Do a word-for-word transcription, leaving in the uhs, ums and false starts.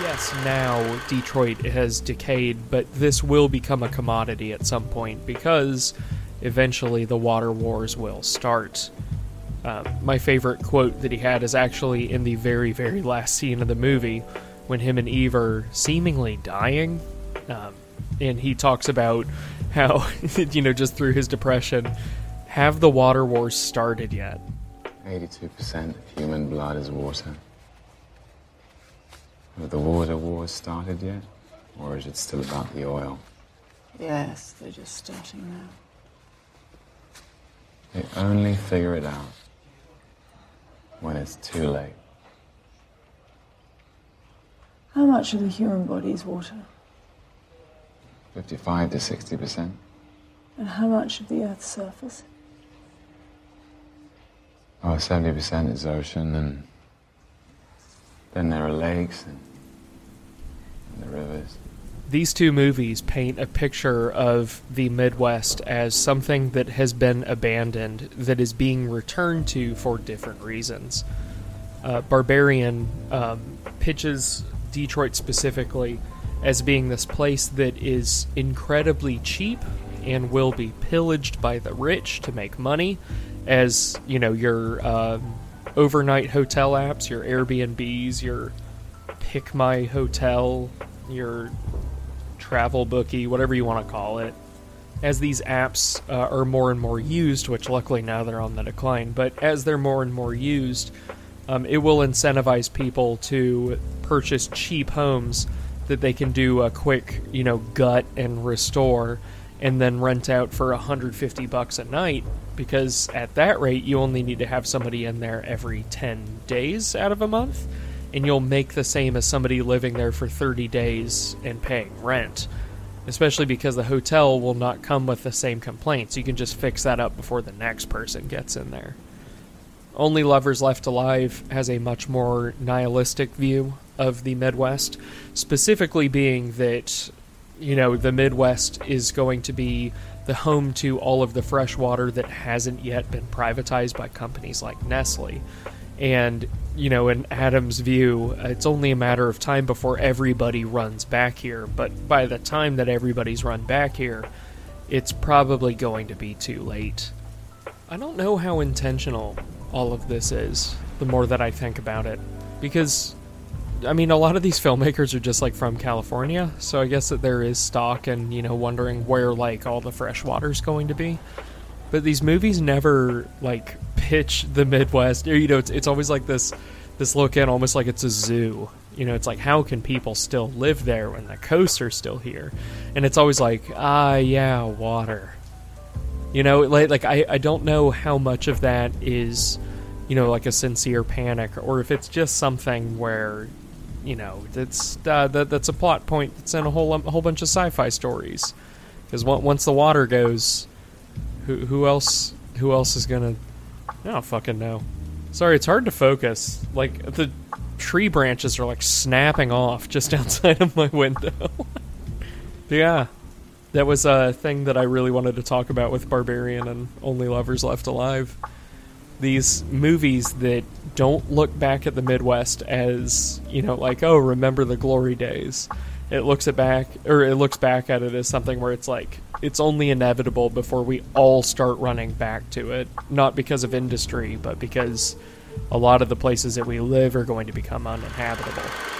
yes, now Detroit has decayed, but this will become a commodity at some point because eventually the water wars will start. Uh, my favorite quote that he had is actually in the very, very last scene of the movie when him and Eve are seemingly dying. Um, and he talks about how, you know, just through his depression, have the water wars started yet? eighty-two percent of human blood is water. Have the water wars started yet? Or is it still about the oil? Yes, they're just starting now. They only figure it out when it's too late. How much of the human body is water? fifty-five to sixty percent. And how much of the Earth's surface? Oh, seventy percent is ocean, and then there are lakes and, and the rivers. These two movies paint a picture of the Midwest as something that has been abandoned, that is being returned to for different reasons. Uh, Barbarian um, pitches Detroit specifically as being this place that is incredibly cheap and will be pillaged by the rich to make money, as, you know, your uh, overnight hotel apps, your Airbnbs, your Pick My Hotel, your travel bookie, whatever you want to call it, as these apps uh, are more and more used, which luckily now they're on the decline, but as they're more and more used, um, it will incentivize people to purchase cheap homes that they can do a quick, you know, gut and restore and then rent out for one hundred fifty bucks a night, because at that rate you only need to have somebody in there every ten days out of a month, and you'll make the same as somebody living there for thirty days and paying rent, especially because the hotel will not come with the same complaints. You can just fix that up before the next person gets in there. Only Lovers Left Alive has a much more nihilistic view of the Midwest, specifically being that, you know, the Midwest is going to be the home to all of the fresh water that hasn't yet been privatized by companies like Nestle. And, you know, in Adam's view, it's only a matter of time before everybody runs back here. But by the time that everybody's run back here, it's probably going to be too late. I don't know how intentional all of this is, the more that I think about it. Because, I mean, a lot of these filmmakers are just, like, from California. So I guess that there is stock and, you know, wondering where, like, all the fresh water's going to be. But these movies never, like, pitch the Midwest. You know, it's, it's always like this this look in, almost like it's a zoo. You know, it's like, how can people still live there when the coasts are still here? And it's always like, ah, yeah, water. You know, like, like I, I don't know how much of that is, you know, like a sincere panic, or if it's just something where, you know, that's, uh, that, that's a plot point that's in a whole, a whole bunch of sci-fi stories. Because once the water goes... Who, who else who else is gonna... I don't fucking know. Sorry, it's hard to focus. Like, the tree branches are, like, snapping off just outside of my window. Yeah. That was a thing that I really wanted to talk about with Barbarian and Only Lovers Left Alive. These movies that don't look back at the Midwest as, you know, like, oh, remember the glory days. It looks it back, or it looks back at it as something where it's like, it's only inevitable before we all start running back to it. Not because of industry, but because a lot of the places that we live are going to become uninhabitable.